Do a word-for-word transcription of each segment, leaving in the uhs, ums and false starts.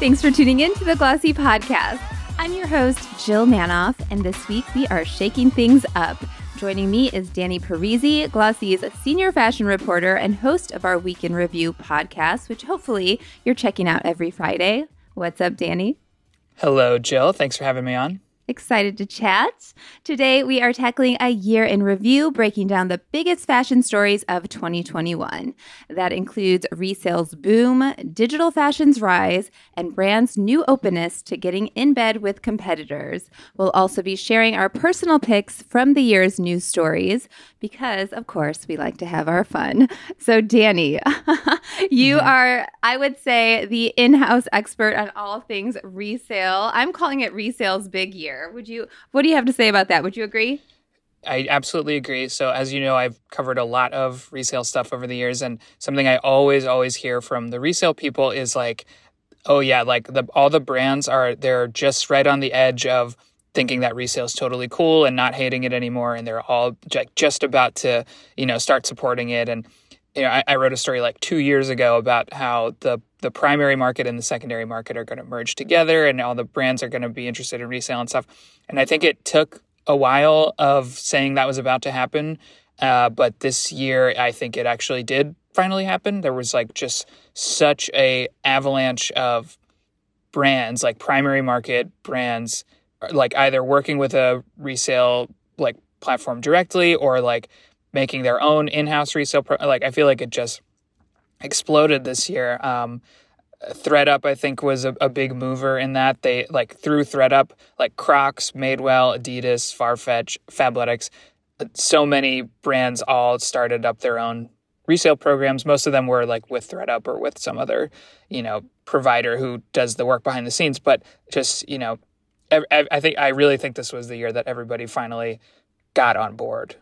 Thanks for tuning in to the Glossy Podcast. I'm your host, Jill Manoff, and this week we are shaking things up. Joining me is Danny Parisi, Glossy's senior fashion reporter and host of our Week in Review podcast, which hopefully you're checking out every Friday. What's up, Danny? Hello, Jill. Thanks for having me on. Excited to chat. Today, we are tackling a year in review, breaking down the biggest fashion stories of twenty twenty-one. That includes resales boom, digital fashion's rise, and brands' new openness to getting in bed with competitors. We'll also be sharing our personal picks from the year's news stories because, of course, we like to have our fun. So, Danny, you mm-hmm. are, I would say, the in-house expert on all things resale. I'm calling it resale's big year. Would you? What do you have to say about that? Would you agree? I absolutely agree. So as you know, I've covered a lot of resale stuff over the years, and something I always, always hear from the resale people is like, oh yeah, like the, all the brands are, they're just right on the edge of thinking that resale is totally cool and not hating it anymore. And they're all j- just about to, you know, start supporting it. And, you know, I, I wrote a story like two years ago about how the the primary market and the secondary market are going to merge together and all the brands are going to be interested in resale and stuff. And I think it took a while of saying that was about to happen. Uh, but this year, I think it actually did finally happen. There was like just such a avalanche of brands, like primary market brands, like either working with a resale like platform directly or like making their own in-house resale. Pro- like I feel like it just exploded this year. Um, ThredUp, I think, was a, a big mover in that. They like through ThredUp, like Crocs, Madewell, Adidas, Farfetch, Fabletics. So many brands all started up their own resale programs. Most of them were like with ThredUp or with some other, you know, provider who does the work behind the scenes. But just, you know, I, I think I really think this was the year that everybody finally got on board.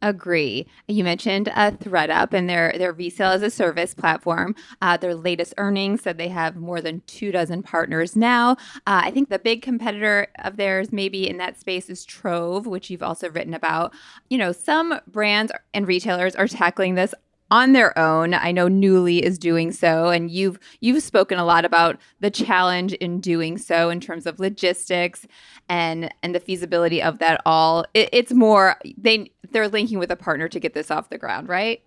Agree. You mentioned uh, ThredUp and their, their resale as a service platform. Uh, their latest earnings said they have more than two dozen partners now. Uh, I think the big competitor of theirs maybe in that space is Trove, which you've also written about. You know, some brands and retailers are tackling this on their own. I know Newly is doing so, and you've you've spoken a lot about the challenge in doing so in terms of logistics and and the feasibility of that all. It, it's more they they're linking with a partner to get this off the ground, right?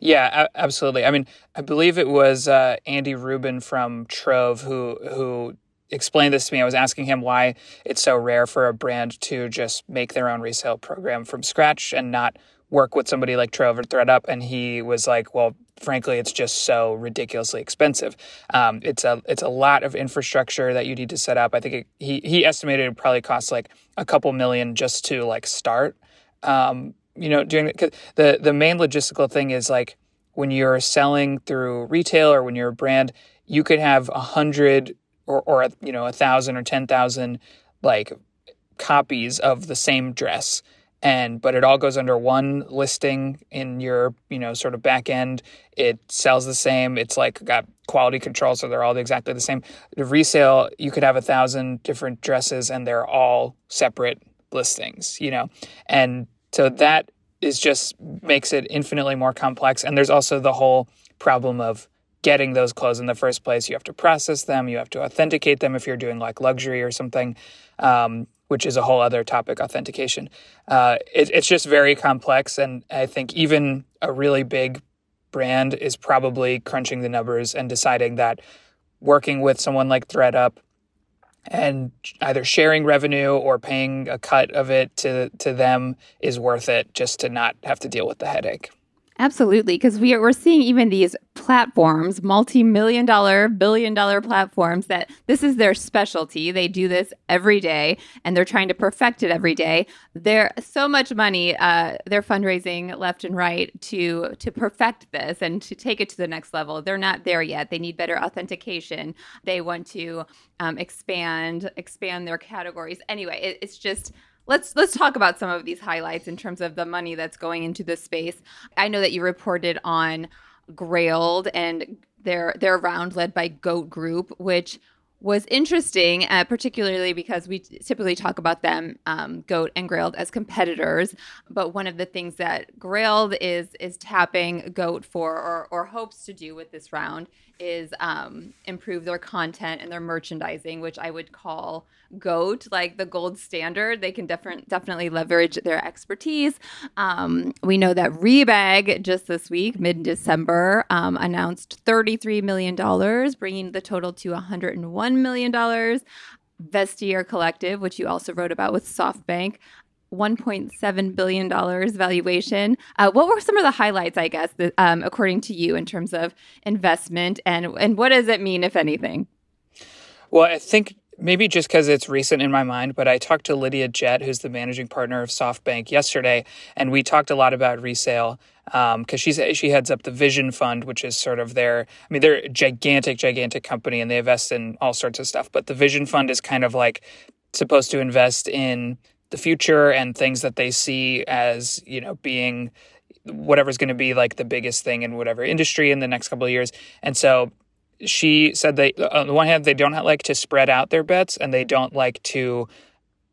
Yeah, a- absolutely. I mean, I believe it was uh, Andy Rubin from Trove who who explained this to me. I was asking him why it's so rare for a brand to just make their own resale program from scratch and not work with somebody like Trove or ThredUp, and he was like, well, frankly, it's just so ridiculously expensive. Um, it's a it's a lot of infrastructure that you need to set up. I think it, he, he estimated it probably costs like a couple million just to like start, um, you know, doing it. 'Cause the, the main logistical thing is like when you're selling through retail or when you're a brand, you could have a hundred or, or, you know, a thousand or ten thousand like copies of the same dress. And but it all goes under one listing in your, you know, sort of back end. It sells the same. It's like got quality control, so they're all exactly the same. The resale, you could have a thousand different dresses and they're all separate listings, you know. And so that is just makes it infinitely more complex. And there's also the whole problem of getting those clothes in the first place. You have to process them. You have to authenticate them if you're doing like luxury or something. Um, which is a whole other topic, authentication. Uh, it, it's just very complex, and I think even a really big brand is probably crunching the numbers and deciding that working with someone like ThredUp and either sharing revenue or paying a cut of it to, to them is worth it just to not have to deal with the headache. Absolutely, because we are, we're seeing even these platforms, multi-million dollar, billion dollar platforms that this is their specialty. They do this every day and they're trying to perfect it every day. They're so much money, uh, they're fundraising left and right to to perfect this and to take it to the next level. They're not there yet. They need better authentication. They want to um, expand, expand their categories. Anyway, it, it's just... Let's let's talk about some of these highlights in terms of the money that's going into this space. I know that you reported on Grailed and their their round led by Goat Group, which was interesting, uh, particularly because we typically talk about them, um, G O A T and Grailed, as competitors. But one of the things that Grailed is is tapping G O A T for, or, or hopes to do with this round, is um, improve their content and their merchandising, which I would call G O A T like the gold standard. They can def- definitely leverage their expertise. Um, we know that Rebag just this week, mid-December, um, announced thirty-three million dollars, bringing the total to one hundred one million dollars. Vestiaire Collective, which you also wrote about with SoftBank, one point seven billion dollars valuation. Uh, what were some of the highlights, I guess, that, um, according to you, in terms of investment, and and what does it mean, if anything? Well, I think maybe just because it's recent in my mind, but I talked to Lydia Jett, who's the managing partner of SoftBank, yesterday, and we talked a lot about resale. Um, because she's she heads up the Vision Fund, which is sort of their, I mean, they're a gigantic, gigantic company, and they invest in all sorts of stuff. But the Vision Fund is kind of like supposed to invest in the future and things that they see as, you know, being whatever's going to be like the biggest thing in whatever industry in the next couple of years. And so she said that on the one hand, they don't like to spread out their bets, and they don't like to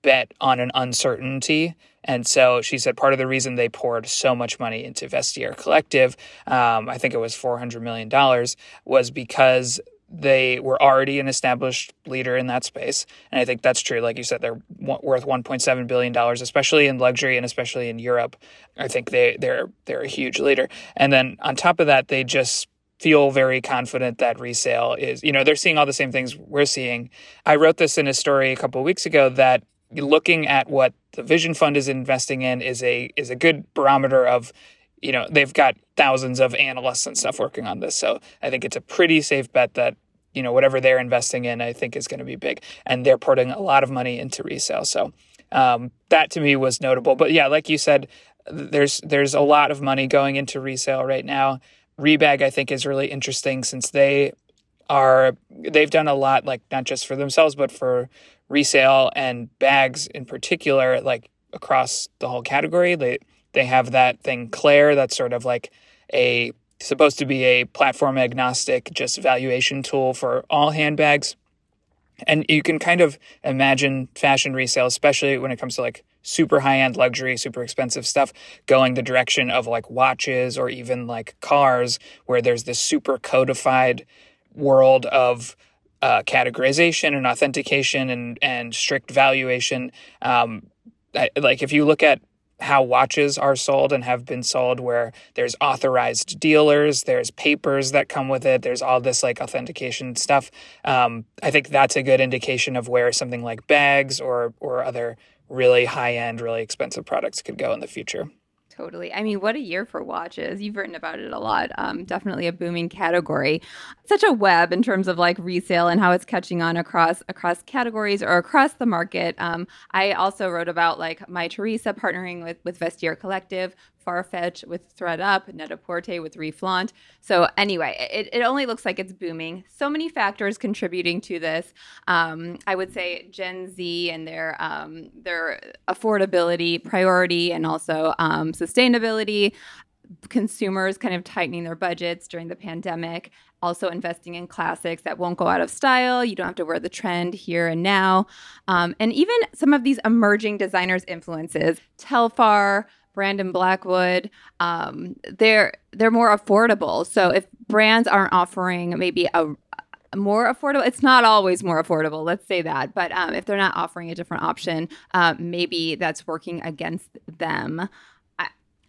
bet on an uncertainty. And so she said part of the reason they poured so much money into Vestiaire Collective, um, I think it was four hundred million dollars, was because they were already an established leader in that space. And I think that's true. Like you said, they're w- worth one point seven billion dollars, especially in luxury and especially in Europe. I think they, they're they're a huge leader. And then on top of that, they just feel very confident that resale is, you know, they're seeing all the same things we're seeing. I wrote this in a story a couple of weeks ago that looking at what the Vision Fund is investing in is a is a good barometer of, you know, they've got thousands of analysts and stuff working on this. So I think it's a pretty safe bet that, you know, whatever they're investing in, I think is going to be big. And they're putting a lot of money into resale. So um, that to me was notable. But yeah, like you said, there's there's a lot of money going into resale right now. Rebag, I think, is really interesting since they are, they've done a lot, like not just for themselves, but for resale and bags in particular, like across the whole category. They, they have that thing, Claire, that's sort of like a, supposed to be a platform agnostic, just valuation tool for all handbags. And you can kind of imagine fashion resale, especially when it comes to like super high-end luxury, super expensive stuff, going the direction of like watches or even like cars, where there's this super codified world of uh, categorization and authentication and, and strict valuation. Um, I, like if you look at how watches are sold and have been sold, where there's authorized dealers, there's papers that come with it, there's all this like authentication stuff. Um, I think that's a good indication of where something like bags or or other really high-end, really expensive products could go in the future. Totally. I mean, what a year for watches. You've written about it a lot. Um, definitely a booming category. Such a web in terms of like resale and how it's catching on across across categories or across the market. Um, I also wrote about like My Teresa partnering with, with Vestiaire Collective, Farfetch with ThredUp, Net-a-Porter with Reflaunt. So anyway, it, it only looks like it's booming. So many factors contributing to this. Um, I would say Gen Z and their um, their affordability, priority, and also um, sustainability. Consumers kind of tightening their budgets during the pandemic, also investing in classics that won't go out of style. You don't have to wear the trend here and now. Um, and even some of these emerging designers' influences, Telfar, Brandon Blackwood, um, they're they're more affordable. So if brands aren't offering maybe a, a more affordable, it's not always more affordable, let's say that. But um, if they're not offering a different option, uh, maybe that's working against them. I,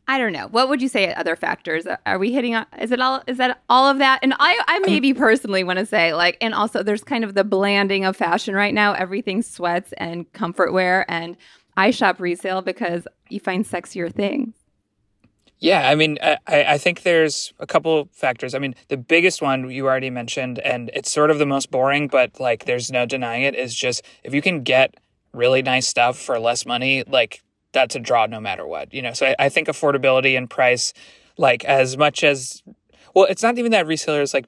I don't know. What would you say other factors? Are we hitting on, is it all, is that all of that? And I, I maybe personally want to say like, and also there's kind of the blanding of fashion right now. Everything sweats and comfort wear, and I shop resale because you find sexier things. Yeah, I mean, I, I think there's a couple factors. I mean, the biggest one you already mentioned, and it's sort of the most boring, but like there's no denying it, is just if you can get really nice stuff for less money, like that's a draw no matter what. You know, so I, I think affordability and price, like as much as, well, it's not even that resellers like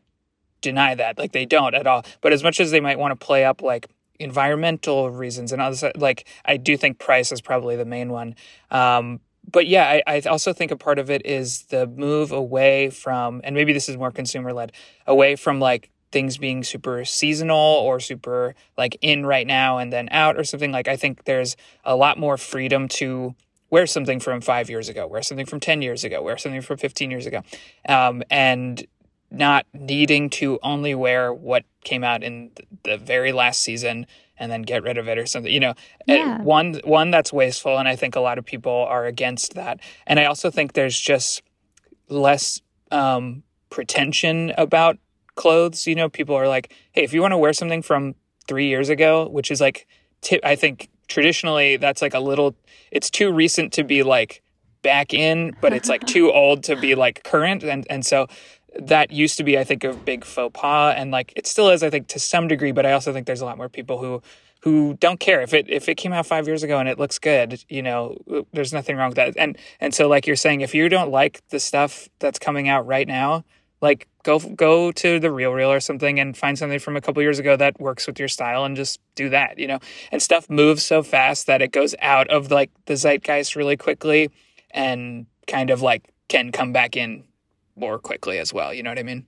deny that, like they don't at all. But as much as they might want to play up like environmental reasons and other, like I do think price is probably the main one. Um, but yeah, I, I also think a part of it is the move away from, and maybe this is more consumer led, away from like things being super seasonal or super like in right now and then out or something. Like, I think there's a lot more freedom to wear something from five years ago, wear something from ten years ago, wear something from fifteen years ago, um, and not needing to only wear what came out in the very last season and then get rid of it or something, you know. Yeah. One, one that's wasteful, and I think a lot of people are against that. And I also think there's just less um, pretension about clothes. You know, people are like, hey, if you want to wear something from three years ago, which is like, t- I think traditionally that's like a little, it's too recent to be like back in, but it's like too old to be like current. And, and so that used to be, I think, a big faux pas, and like it still is, I think, to some degree. But I also think there's a lot more people who who don't care if it if it came out five years ago and it looks good. You know, there's nothing wrong with that. And and so, like you're saying, if you don't like the stuff that's coming out right now, like go go to the Real Real or something and find something from a couple years ago that works with your style and just do that. You know, and stuff moves so fast that it goes out of like the zeitgeist really quickly and kind of like can come back in more quickly as well. You know what I mean?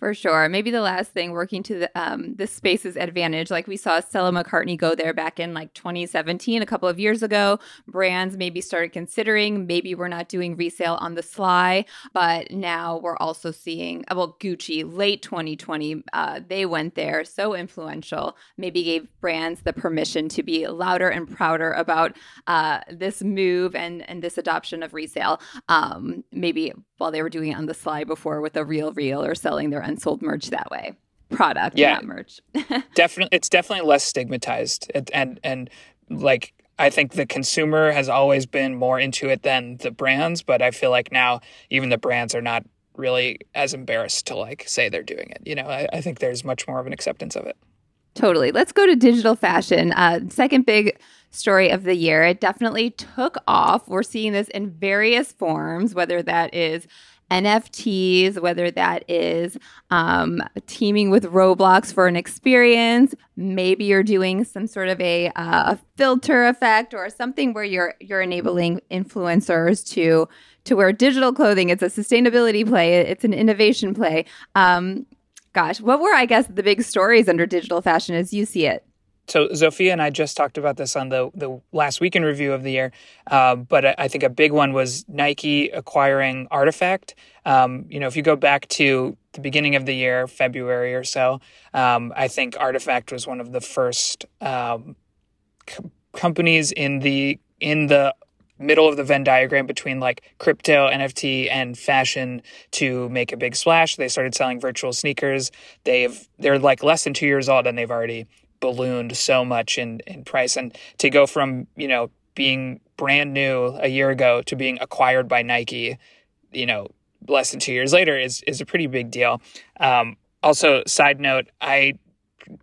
For sure. Maybe the last thing, working to the um, the space's advantage. Like we saw Stella McCartney go there back in like twenty seventeen, a couple of years ago. Brands maybe started considering, maybe we're not doing resale on the sly, but now we're also seeing, well, Gucci, late twenty twenty, uh, they went there, so influential, maybe gave brands the permission to be louder and prouder about uh, this move and, and this adoption of resale. Um, maybe while they were doing it on the sly before with a Real Real or selling their unsold merch that way. Product, yeah, not merch. Definitely, it's definitely less stigmatized. And, and and like, I think the consumer has always been more into it than the brands, but I feel like now even the brands are not really as embarrassed to like say they're doing it. You know, I, I think there's much more of an acceptance of it. Totally. Let's go to digital fashion. Uh, second big story of the year. It definitely took off. We're seeing this in various forms, whether that is N F Ts, whether that is um, teaming with Roblox for an experience. Maybe you're doing some sort of a, uh, a filter effect or something where you're you're enabling influencers to to wear digital clothing. It's a sustainability play. It's an innovation play. Um, gosh, what were, I guess, the big stories under digital fashion as you see it? So Zofia and I just talked about this on the, the last Week in Review of the year, uh, but I, I think a big one was Nike acquiring Artifact. Um, you know, if you go back to the beginning of the year, February or so, um, I think Artifact was one of the first um, co- companies in the in the middle of the Venn diagram between like crypto, N F T, and fashion to make a big splash. They started selling virtual sneakers. They've they're like less than two years old, and they've already ballooned so much in, in price. And to go from, you know, being brand new a year ago to being acquired by Nike, you know, less than two years later is, is a pretty big deal. Um, also, side note, I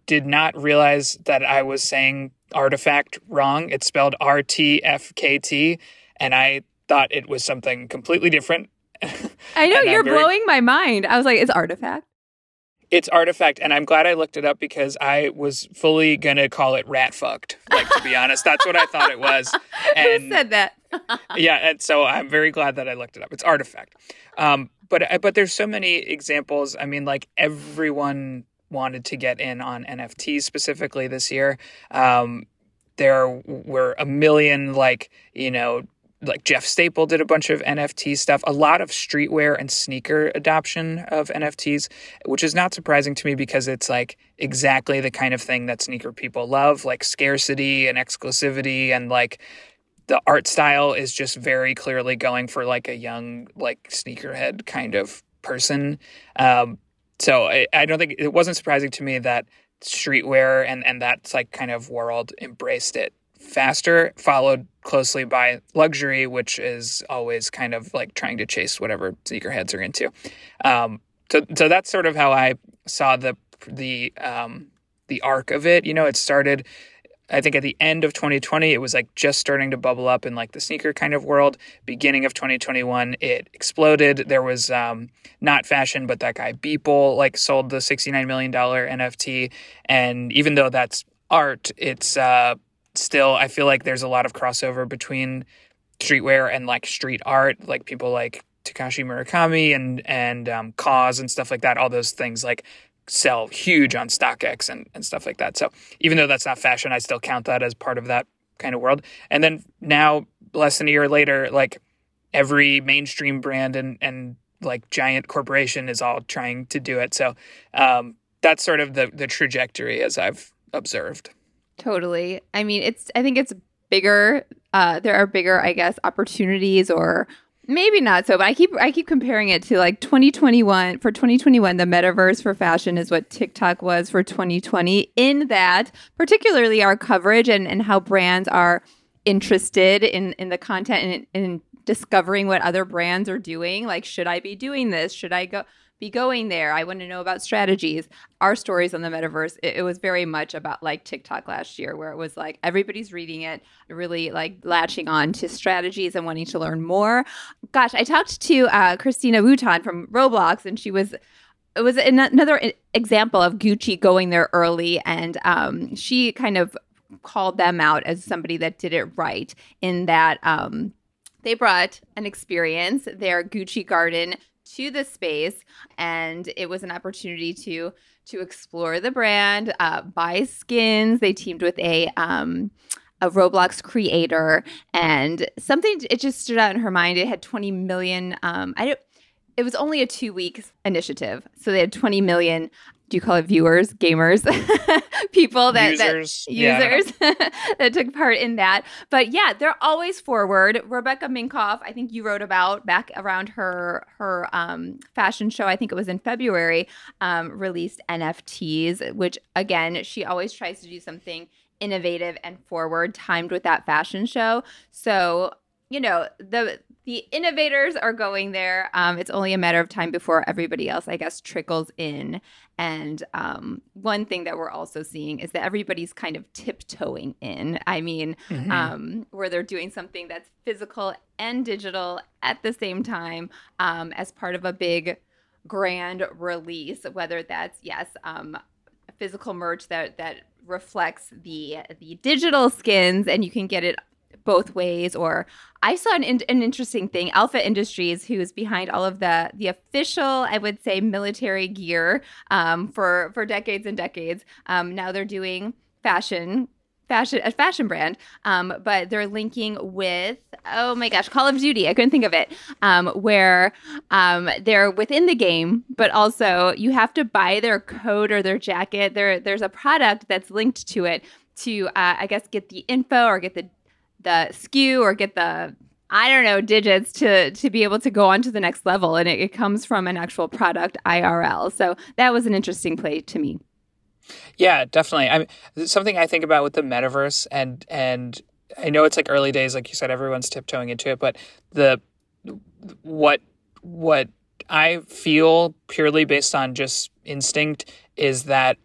did not realize that I was saying Artifact wrong. It's spelled R T F K T, and I thought it was something completely different. I know, you're very... blowing my mind. I was like, it's Artifact. It's Artifact, and I'm glad I looked it up because I was fully going to call it rat fucked. Like, to be honest, that's what I thought it was. And, who said that? Yeah, and so I'm very glad that I looked it up. It's Artifact. Um, but but there's so many examples. I mean, like, everyone wanted to get in on N F Ts specifically this year. Um, there were a million, like, you know, like Jeff Staple did a bunch of N F T stuff, a lot of streetwear and sneaker adoption of N F Ts, which is not surprising to me because it's like exactly the kind of thing that sneaker people love, like scarcity and exclusivity. And like the art style is just very clearly going for like a young, like sneakerhead kind of person. Um, so I, I don't think it wasn't surprising to me that streetwear and, and that's like kind of world embraced it faster, followed closely by luxury, which is always kind of like trying to chase whatever sneakerheads are into. Um, so, so that's sort of how I saw the the um, the arc of it. You know, it started, I think, at the end of twenty twenty. It was like just starting to bubble up in like the sneaker kind of world. Beginning of twenty twenty-one, it exploded. There was um, not fashion, but that guy Beeple like sold the sixty-nine million dollars N F T, and even though that's art, it's uh, still, I feel like there's a lot of crossover between streetwear and like street art, like people like Takashi Murakami and and um, Cause and stuff like that. All those things like sell huge on StockX and, and stuff like that. So even though that's not fashion, I still count that as part of that kind of world. And then now, less than a year later, like every mainstream brand and, and like giant corporation is all trying to do it. So um, that's sort of the, the trajectory as I've observed. Totally. I mean, it's, I think it's bigger. Uh, there are bigger, I guess, opportunities or maybe not so, but I keep I keep comparing it to like twenty twenty-one. For twenty twenty-one, the metaverse for fashion is what TikTok was for twenty twenty, in that particularly our coverage and, and how brands are interested in, in the content and in discovering what other brands are doing. Like, should I be doing this? Should I go be going there? I want to know about strategies. Our stories on the metaverse, it, it was very much about like TikTok last year, where it was like everybody's reading it, really like latching on to strategies and wanting to learn more. Gosh, I talked to uh, Christina Wouton from Roblox, and she was it was an- another example of Gucci going there early, and um, she kind of called them out as somebody that did it right, in that um, they brought an experience, their Gucci garden, to the space, and it was an opportunity to to explore the brand, uh, buy skins. They teamed with a um, a Roblox creator, and something, it just stood out in her mind. It had twenty million. Um, I don't. It was only a two week initiative, so they had twenty million. Do you call it viewers, gamers, people that users, that, users yeah. that took part in that? But yeah, they're always forward. Rebecca Minkoff, I think you wrote about back around her her um, fashion show. I think it was in February. Um, released N F Ts, which again, she always tries to do something innovative and forward, timed with that fashion show. So you know, the the innovators are going there. Um, it's only a matter of time before everybody else, I guess, trickles in. And um, one thing that we're also seeing is that everybody's kind of tiptoeing in. I mean, mm-hmm. um, where they're doing something that's physical and digital at the same time, um, as part of a big grand release, whether that's, yes, um, physical merch that that reflects the the digital skins, and you can get it both ways. Or I saw an, an interesting thing. Alpha Industries, who is behind all of the the official, I would say, military gear um, for for decades and decades. Um, now they're doing fashion, fashion a fashion brand, um, but they're linking with oh my gosh, Call of Duty. I couldn't think of it. Um, where um, they're within the game, but also you have to buy their coat or their jacket. There there's a product that's linked to it to uh, I guess get the info or get the the S K U or get the, I don't know, digits to to be able to go on to the next level. And it, it comes from an actual product I R L. So that was an interesting play to me. Yeah, definitely. I mean, something I think about with the metaverse, and and I know it's like early days, like you said, everyone's tiptoeing into it, but the what what I feel purely based on just instinct is that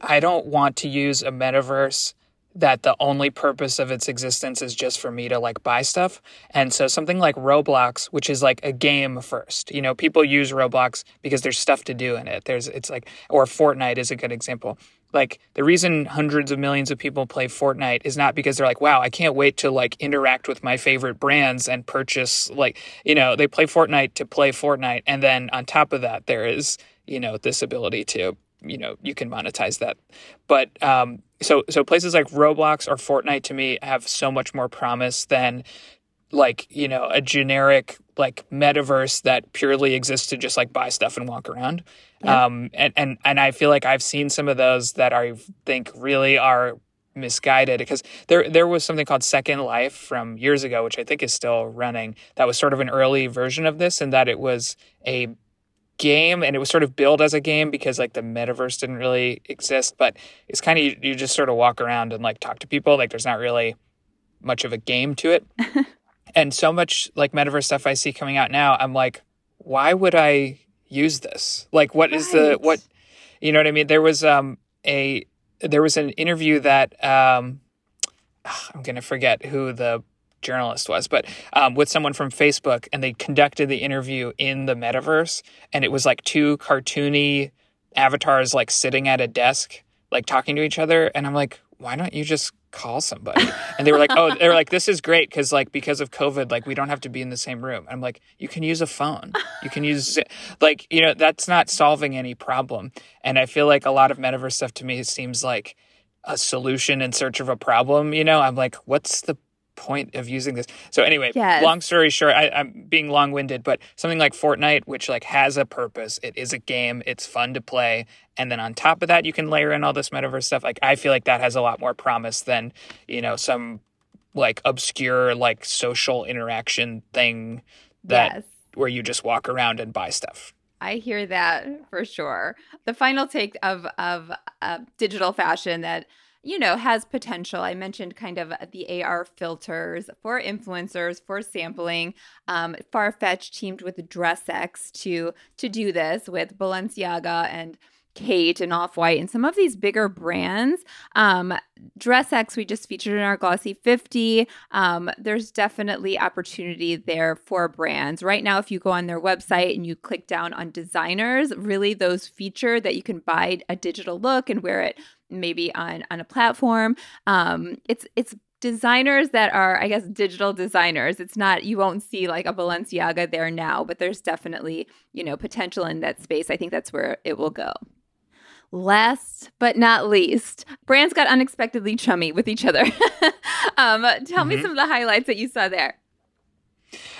I don't want to use a metaverse that the only purpose of its existence is just for me to like buy stuff. And so something like Roblox, which is like a game first, you know, people use Roblox because there's stuff to do in it. There's, it's like, or Fortnite is a good example. Like the reason hundreds of millions of people play Fortnite is not because they're like, wow, I can't wait to like interact with my favorite brands and purchase, like, you know, they play Fortnite to play Fortnite. And then on top of that, there is, you know, this ability to, you know, you can monetize that. But, um, So so places like Roblox or Fortnite to me have so much more promise than like, you know, a generic like metaverse that purely exists to just like buy stuff and walk around. Yeah. Um, and, and, and I feel like I've seen some of those that I think really are misguided, because there there was something called Second Life from years ago, which I think is still running, that was sort of an early version of this, and that it was a game, and it was sort of billed as a game because like the metaverse didn't really exist, but it's kind of you, you just sort of walk around and like talk to people, like there's not really much of a game to it. And so much like metaverse stuff I see coming out now, I'm like, why would I use this? Like what right. is the what you know what I mean? There was um a there was an interview that um I'm gonna forget who the journalist was, but um, with someone from Facebook, and they conducted the interview in the metaverse, and it was like two cartoony avatars like sitting at a desk, like talking to each other. And I'm like, why don't you just call somebody. And they were like, oh, they were like, this is great because like because of COVID, like we don't have to be in the same room. I'm like, you can use a phone. You can use like, you know, that's not solving any problem. And I feel like a lot of metaverse stuff to me seems like a solution in search of a problem. You know, I'm like, what's the point of using this? So anyway, yes. Long story short, I, I'm being long-winded, but something like Fortnite, which like has a purpose, it is a game, it's fun to play, and then on top of that you can layer in all this metaverse stuff. Like I feel like that has a lot more promise than, you know, some like obscure like social interaction thing that yes. where you just walk around and buy stuff. I hear that for sure. The final take of of uh, digital fashion that, you know, has potential. I mentioned kind of the A R filters for influencers, for sampling. Um, Farfetch teamed with DressX to to do this with Balenciaga and Kate and Off-White and some of these bigger brands. Um, DressX we just featured in our Glossy fifty. Um, there's definitely opportunity there for brands. Right now, if you go on their website and you click down on designers, really those feature that you can buy a digital look and wear it maybe on, on a platform. Um, it's it's designers that are, I guess, digital designers. It's not, you won't see like a Balenciaga there now, but there's definitely, you know, potential in that space. I think that's where it will go. Last but not least, brands got unexpectedly chummy with each other. um, tell mm-hmm. me some of the highlights that you saw there.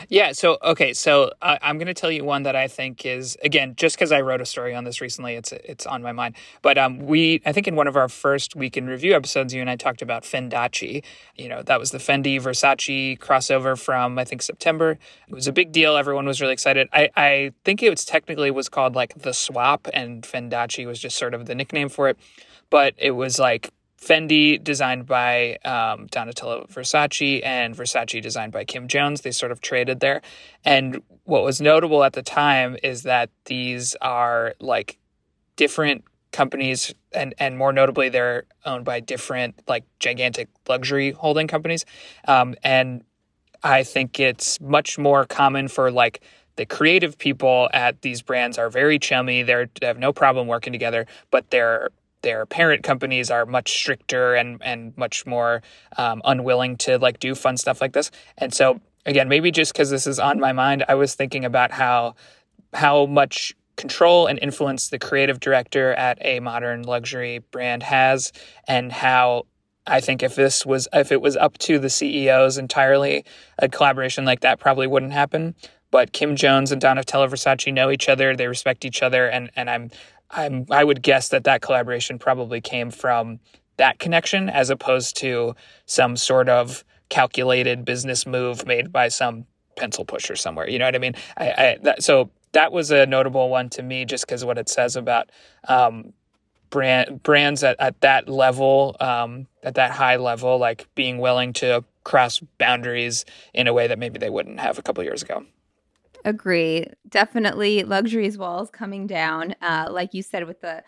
Yeah. So, okay. So uh, I'm going to tell you one that I think is, again, just because I wrote a story on this recently, it's it's on my mind. But um, we, I think in one of our first Week in Review episodes, you and I talked about Fendachi. You know, that was the Fendi Versace crossover from, I think, September. It was a big deal. Everyone was really excited. I, I think it was technically was called like The Swap, and Fendachi was just sort of the nickname for it. But it was like Fendi designed by um, Donatella Versace and Versace designed by Kim Jones. They sort of traded there. And what was notable at the time is that these are like different companies, and, and more notably, they're owned by different like gigantic luxury holding companies. Um, and I think it's much more common for like the creative people at these brands are very chummy. They're, they have no problem working together, but they're Their parent companies are much stricter and, and much more um, unwilling to like do fun stuff like this. And so, again, maybe just because this is on my mind, I was thinking about how how much control and influence the creative director at a modern luxury brand has, and how I think if this was if it was up to the C E Os entirely, a collaboration like that probably wouldn't happen. But Kim Jones and Donatella Versace know each other; they respect each other, and and I'm. I'm, I would guess that that collaboration probably came from that connection as opposed to some sort of calculated business move made by some pencil pusher somewhere. You know what I mean? I, I that, so that was a notable one to me just because what it says about um, brand brands at, at that level, um, at that high level, like being willing to cross boundaries in a way that maybe they wouldn't have a couple years ago. Agree. Definitely luxury's walls coming down. Uh, like you said, with the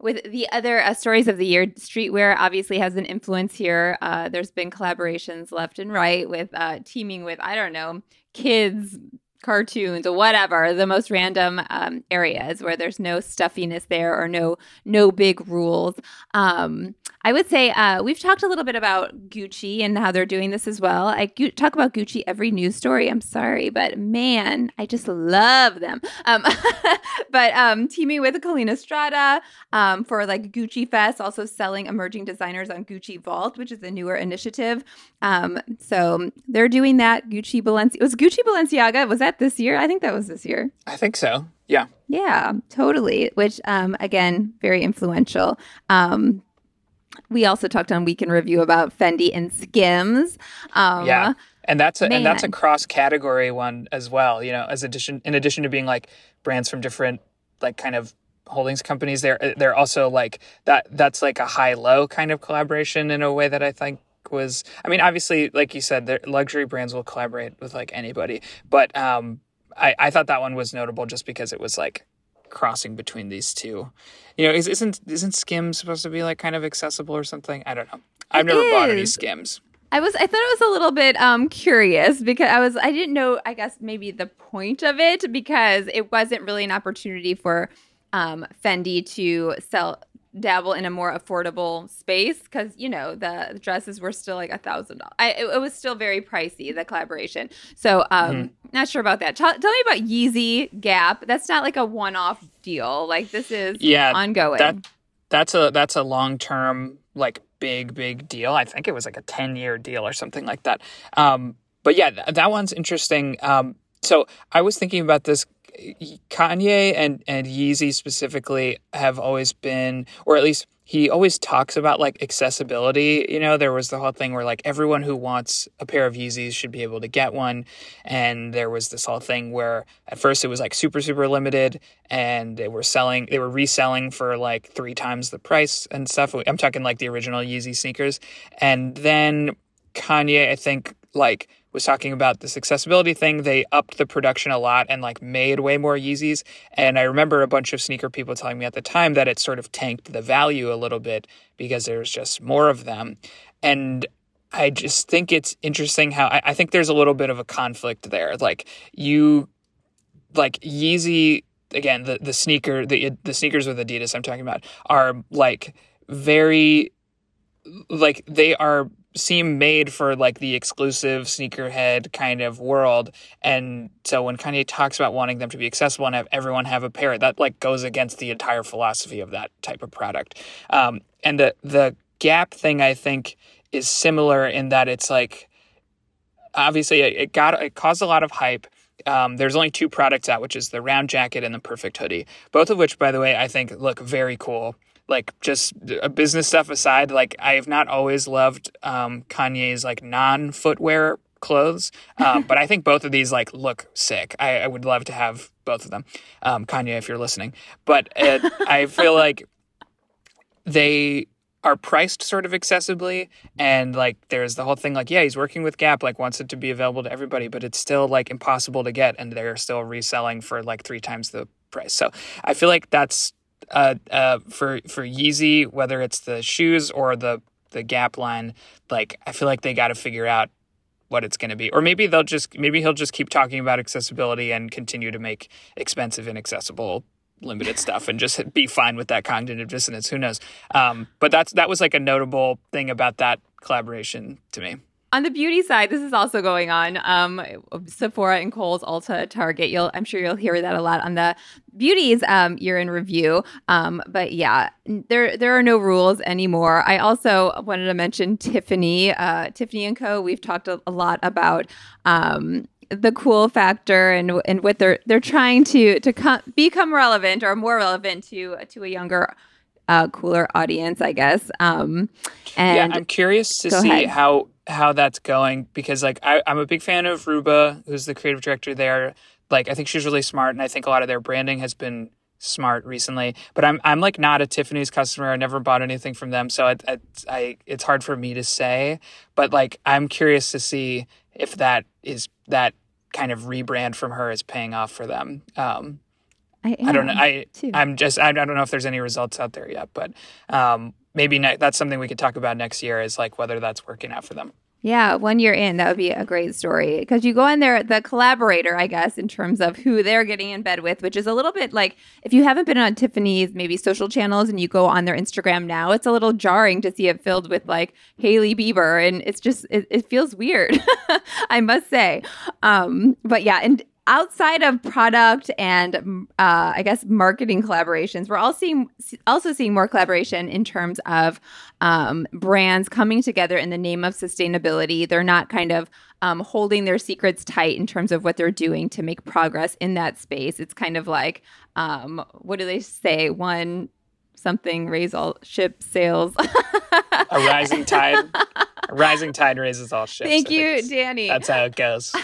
with the other uh, stories of the year, streetwear obviously has an influence here. Uh, there's been collaborations left and right with uh, teaming with, I don't know, kids, cartoons, or whatever, the most random um, areas where there's no stuffiness there or no no big rules. Um, I would say uh, we've talked a little bit about Gucci and how they're doing this as well. I gu- talk about Gucci every news story. I'm sorry, but man, I just love them. Um, but um, teaming with Colina Strada um, for like Gucci Fest, also selling emerging designers on Gucci Vault, which is a newer initiative. Um, so they're doing that. Gucci Balenciaga. Was Gucci Balenciaga? Was that this year? I think that was this year. I think so. Yeah. Yeah, totally. Which, um, again, very influential. Um, we also talked on Week in Review about Fendi and Skims. Um, yeah. And that's a, and that's a cross-category one as well. You know, as addition, in addition to being like brands from different, like kind of holdings companies, they're they're also like that. That's like a high-low kind of collaboration in a way that I think was, I mean, obviously, like you said, the luxury brands will collaborate with like anybody, but um, I, I thought that one was notable just because it was like crossing between these two. You know, isn't isn't Skims supposed to be like kind of accessible or something? I don't know. I've it never is. bought any Skims. I was, I thought it was a little bit um, curious because I was, I didn't know, I guess maybe the point of it because it wasn't really an opportunity for um, Fendi to sell dabble in a more affordable space because, you know, the, the dresses were still like a thousand dollars. It was still very pricey, the collaboration. So um, mm-hmm. not sure about that. Tell, tell me about Yeezy Gap. That's not like a one-off deal. Like this is yeah, ongoing. That, that's a that's a long-term like big, big deal. I think it was like a ten-year deal or something like that. Um, but yeah, th- that one's interesting. Um, so I was thinking about this. Kanye and, and Yeezy specifically have always been, or at least he always talks about like accessibility. You know, there was the whole thing where like everyone who wants a pair of Yeezys should be able to get one. And there was this whole thing where at first it was like super, super limited and they were selling, they were reselling for like three times the price and stuff. I'm talking like the original Yeezy sneakers. And then Kanye, I think, like, was talking about this accessibility thing. They upped the production a lot and like made way more Yeezys. And I remember a bunch of sneaker people telling me at the time that it sort of tanked the value a little bit because there's just more of them. And I just think it's interesting how I, I think there's a little bit of a conflict there. Like you, like Yeezy, again, the, the sneaker, the, the sneakers with Adidas I'm talking about are like very, like they are, seem made for like the exclusive sneakerhead kind of world. And so when Kanye talks about wanting them to be accessible and have everyone have a pair, that like goes against the entire philosophy of that type of product. Um, and the, the Gap thing I think is similar in that it's like, obviously it, it got, it caused a lot of hype. Um, there's only two products out, which is the round jacket and the perfect hoodie, both of which, by the way, I think look very cool. Like just business stuff aside, like I have not always loved um, Kanye's like non-footwear clothes, um, but I think both of these like look sick. I, I would love to have both of them, um, Kanye, if you're listening. But it, I feel like they are priced sort of accessibly, and like there's the whole thing like yeah, he's working with Gap, like wants it to be available to everybody, but it's still like impossible to get, and they're still reselling for like three times the price. So I feel like that's. Uh, uh, for for Yeezy, whether it's the shoes or the the Gap line, like I feel like they got to figure out what it's going to be, or maybe they'll just maybe he'll just keep talking about accessibility and continue to make expensive, inaccessible, limited stuff, and just be fine with that cognitive dissonance. Who knows? Um, but that's that was like a notable thing about that collaboration to me. On the beauty side, this is also going on. Um, Sephora and Kohl's, Ulta, Target. You'll, I'm sure you'll hear that a lot on the beauties um, year in review. Um, but yeah, there there are no rules anymore. I also wanted to mention Tiffany, uh, Tiffany and Co. We've talked a, a lot about um, the cool factor and and what they're they're trying to to com- become relevant or more relevant to to a younger. Uh, cooler audience, I guess. Um, and yeah, I'm curious to see ahead. how how that's going because, like, I, I'm a big fan of Ruba, who's the creative director there. Like, I think she's really smart, and I think a lot of their branding has been smart recently. But I'm I'm like not a Tiffany's customer. I never bought anything from them, so I, I, I it's hard for me to say. But like, I'm curious to see if that is that kind of rebrand from her is paying off for them. Um, I, I don't know. I, I'm just, I don't know if there's any results out there yet, but um, maybe ne- that's something we could talk about next year is like whether that's working out for them. Yeah, one year in, that would be a great story because you go in there, the collaborator, I guess, in terms of who they're getting in bed with, which is a little bit like if you haven't been on Tiffany's maybe social channels and you go on their Instagram now, it's a little jarring to see it filled with like Hailey Bieber and it's just, it, it feels weird, I must say. Um, but yeah, and outside of product and uh, I guess marketing collaborations, we're all seeing, also seeing more collaboration in terms of um, brands coming together in the name of sustainability. They're not kind of um, holding their secrets tight in terms of what they're doing to make progress in that space. It's kind of like, um, what do they say? One something raise all ship sails. A rising tide. A rising tide raises all ships. Thank you, Danny. That's how it goes.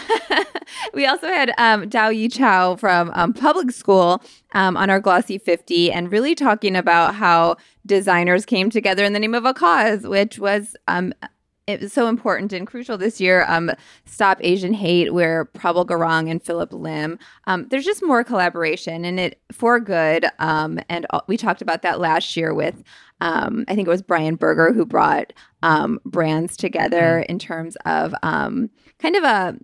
We also had um, Dao Yi Chow from um, Public School um, on our Glossy fifty and really talking about how designers came together in the name of a cause, which was um, it was so important and crucial this year. Um, Stop Asian Hate, where Prabal Gurung and Philip Lim. Um, there's just more collaboration and it for good. Um, and we talked about that last year with Um, I think it was Brian Berger who brought um, brands together in terms of um, kind of a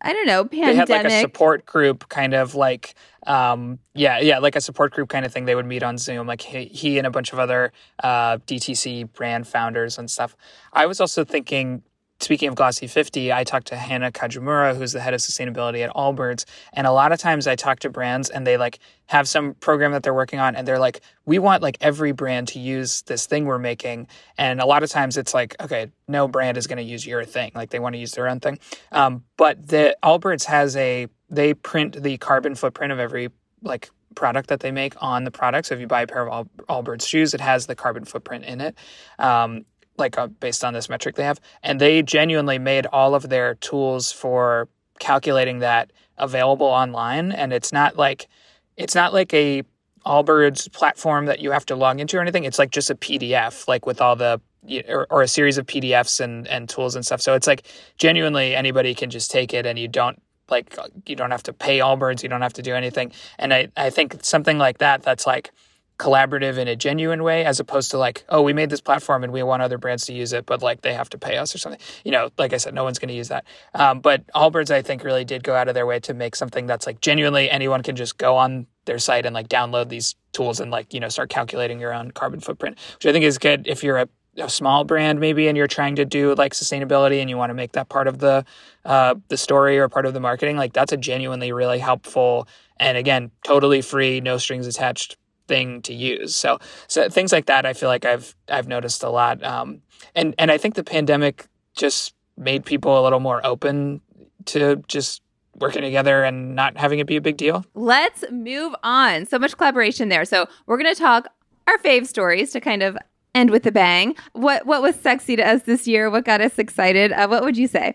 I don't know, pandemic. They had like a support group kind of like, um, yeah, yeah, like a support group kind of thing. They would meet on Zoom, like he, he and a bunch of other uh, D T C brand founders and stuff. I was also thinking, speaking of Glossy fifty, I talked to Hannah Kajimura, who's the head of sustainability at Allbirds. And a lot of times I talk to brands and they like have some program that they're working on and they're like, we want like every brand to use this thing we're making. And a lot of times it's like, okay, no brand is going to use your thing. Like they want to use their own thing. Um, but the Allbirds has a, they print the carbon footprint of every like product that they make on the product. So if you buy a pair of All, Allbirds shoes, it has the carbon footprint in it. Um, like uh, based on this metric they have. And they genuinely made all of their tools for calculating that available online. And it's not like, it's not like a Allbirds platform that you have to log into or anything. It's like just a P D F, like with all the, or, or a series of P D Fs and, and tools and stuff. So it's like genuinely anybody can just take it and you don't, like, you don't have to pay Allbirds. You don't have to do anything. And I, I think something like that, that's like collaborative in a genuine way, as opposed to like, oh, we made this platform and we want other brands to use it, but like they have to pay us or something. You know, like I said, no one's going to use that. Um, but Allbirds, I think, really did go out of their way to make something that's like genuinely anyone can just go on their site and like download these tools and like, you know, start calculating your own carbon footprint, which I think is good if you're a, a small brand maybe and you're trying to do like sustainability and you want to make that part of the uh, the story or part of the marketing. Like that's a genuinely really helpful and again, totally free, no strings attached thing to use. So, so things like that, I feel like I've, I've noticed a lot. Um, and, and I think the pandemic just made people a little more open to just working together and not having it be a big deal. Let's move on. So much collaboration there. So we're going to talk our fave stories to kind of end with a bang. What, what was sexy to us this year? What got us excited? Uh, what would you say?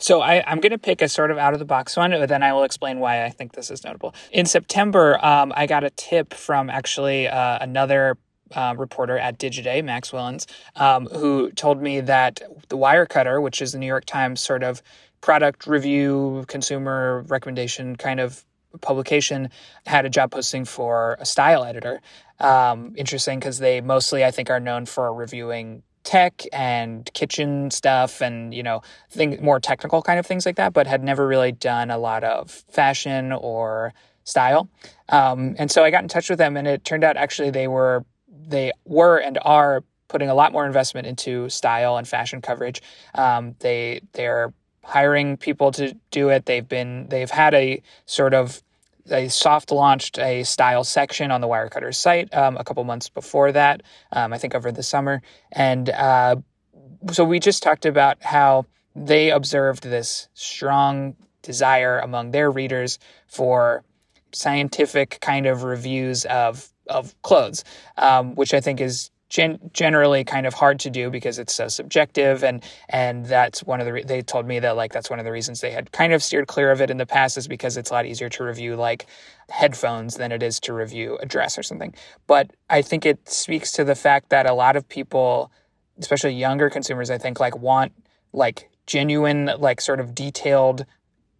So I, I'm going to pick a sort of out-of-the-box one, but then I will explain why I think this is notable. In September, um, I got a tip from actually uh, another uh, reporter at Digiday, Max Willens, um, who told me that the Wirecutter, which is the New York Times sort of product review, consumer recommendation kind of publication, had a job posting for a style editor. Um, interesting, because they mostly, I think, are known for reviewing tech and kitchen stuff and, you know, thing, more technical kind of things like that, but had never really done a lot of fashion or style. Um, and so I got in touch with them and it turned out actually they were, they were and are putting a lot more investment into style and fashion coverage. Um, they, they're hiring people to do it. They've been, they've had a sort of, they soft launched a style section on the Wirecutter's site um, a couple months before that, um, I think over the summer. And uh, so we just talked about how they observed this strong desire among their readers for scientific kind of reviews of of clothes, um, which I think is Gen- generally kind of hard to do because it's so subjective. And, and that's one of the, re- they told me that like, that's one of the reasons they had kind of steered clear of it in the past is because it's a lot easier to review like headphones than it is to review a dress or something. But I think it speaks to the fact that a lot of people, especially younger consumers, I think like want like genuine, like sort of detailed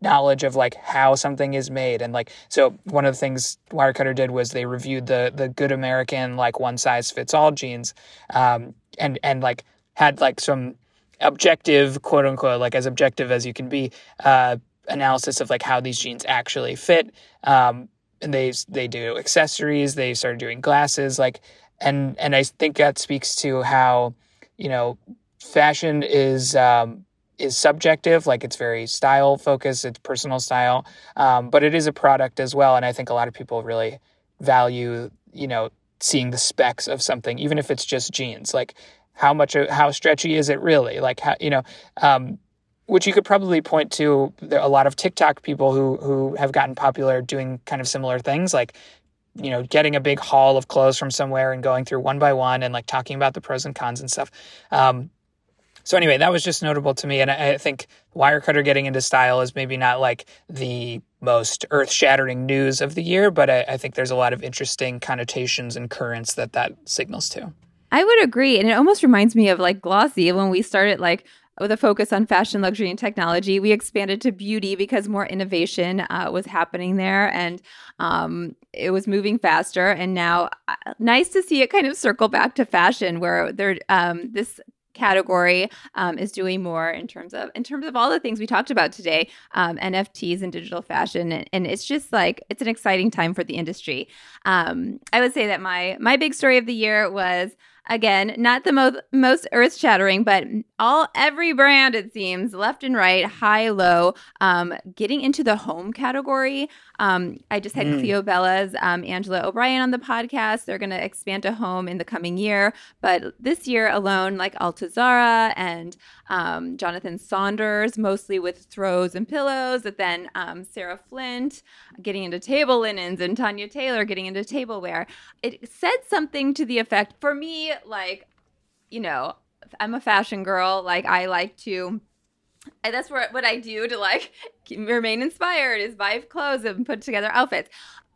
knowledge of like how something is made. And like, so one of the things Wirecutter did was they reviewed the the Good American, like one size fits all jeans, um, and, and like had like some objective, quote unquote, like as objective as you can be, uh, analysis of like how these jeans actually fit. Um, and they, they do accessories, they started doing glasses, like, and, and I think that speaks to how, you know, fashion is, um, is subjective, like it's very style focused, it's personal style, um, but it is a product as well. And I think a lot of people really value, you know, seeing the specs of something, even if it's just jeans, like how much, how stretchy is it really? Like, how, you know, um, which you could probably point to there are a lot of TikTok people who, who have gotten popular doing kind of similar things, like, you know, getting a big haul of clothes from somewhere and going through one by one and like talking about the pros and cons and stuff. Um, So anyway, that was just notable to me. And I think Wirecutter getting into style is maybe not like the most earth-shattering news of the year, but I, I think there's a lot of interesting connotations and currents that that signals to. I would agree. And it almost reminds me of like Glossy when we started like with a focus on fashion, luxury, and technology. We expanded to beauty because more innovation uh, was happening there and um, it was moving faster. And now uh, nice to see it kind of circle back to fashion where there um, this category um, is doing more in terms of in terms of all the things we talked about today, um, N F Ts and digital fashion, and, and it's just like it's an exciting time for the industry. Um, I would say that my my big story of the year was, again, not the most most earth shattering, but all every brand, it seems, left and right, high, low, um, getting into the home category. Um, I just had mm. Cleo Bella's um, Angela O'Brien on the podcast. They're going to expand to home in the coming year, but this year alone, like Alta Zara and um, Jonathan Saunders, mostly with throws and pillows, but then um, Sarah Flint getting into table linens and Tanya Taylor getting into tableware. It said something to the effect, for me, like, you know, I'm a fashion girl. Like, I like to, and that's what, what I do to, like, remain inspired is buy clothes and put together outfits.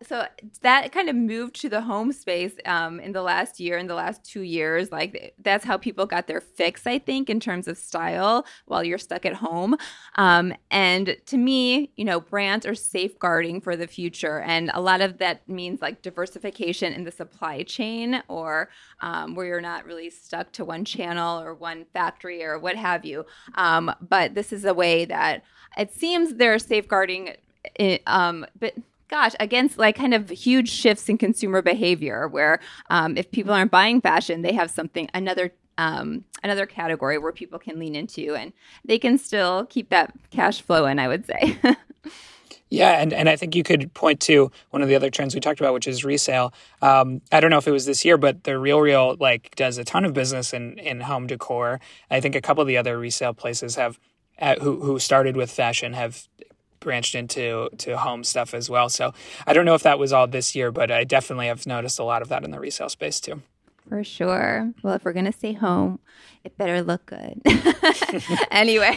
So that kind of moved to the home space um, in the last year, in the last two years. Like, that's how people got their fix, I think, in terms of style while you're stuck at home. Um, and to me, you know, brands are safeguarding for the future. And a lot of that means, like, diversification in the supply chain, or um, where you're not really stuck to one channel or one factory or what have you. Um, but this is a way that it seems they're safeguarding it, um, but – gosh, against, like, kind of huge shifts in consumer behavior, where um, if people aren't buying fashion, they have something, another um, another category where people can lean into, and they can still keep that cash flow in, I would say. Yeah, and, and I think you could point to one of the other trends we talked about, which is resale. Um, I don't know if it was this year, but the RealReal, like, does a ton of business in, in home decor. I think a couple of the other resale places have uh, who who started with fashion have branched into to home stuff as well. So I don't know if that was all this year, but I definitely have noticed a lot of that in the resale space too. For sure. Well, if we're going to stay home, it better look good. Anyway.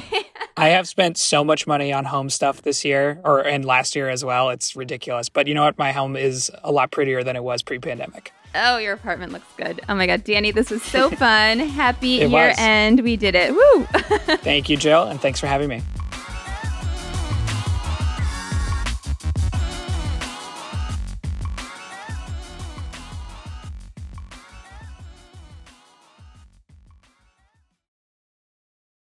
I have spent so much money on home stuff this year, or and last year as well. It's ridiculous. But you know what? My home is a lot prettier than it was pre-pandemic. Oh, your apartment looks good. Oh my God, Danny, this was so fun. Happy year end. We did it. Woo! Thank you, Jill, and thanks for having me.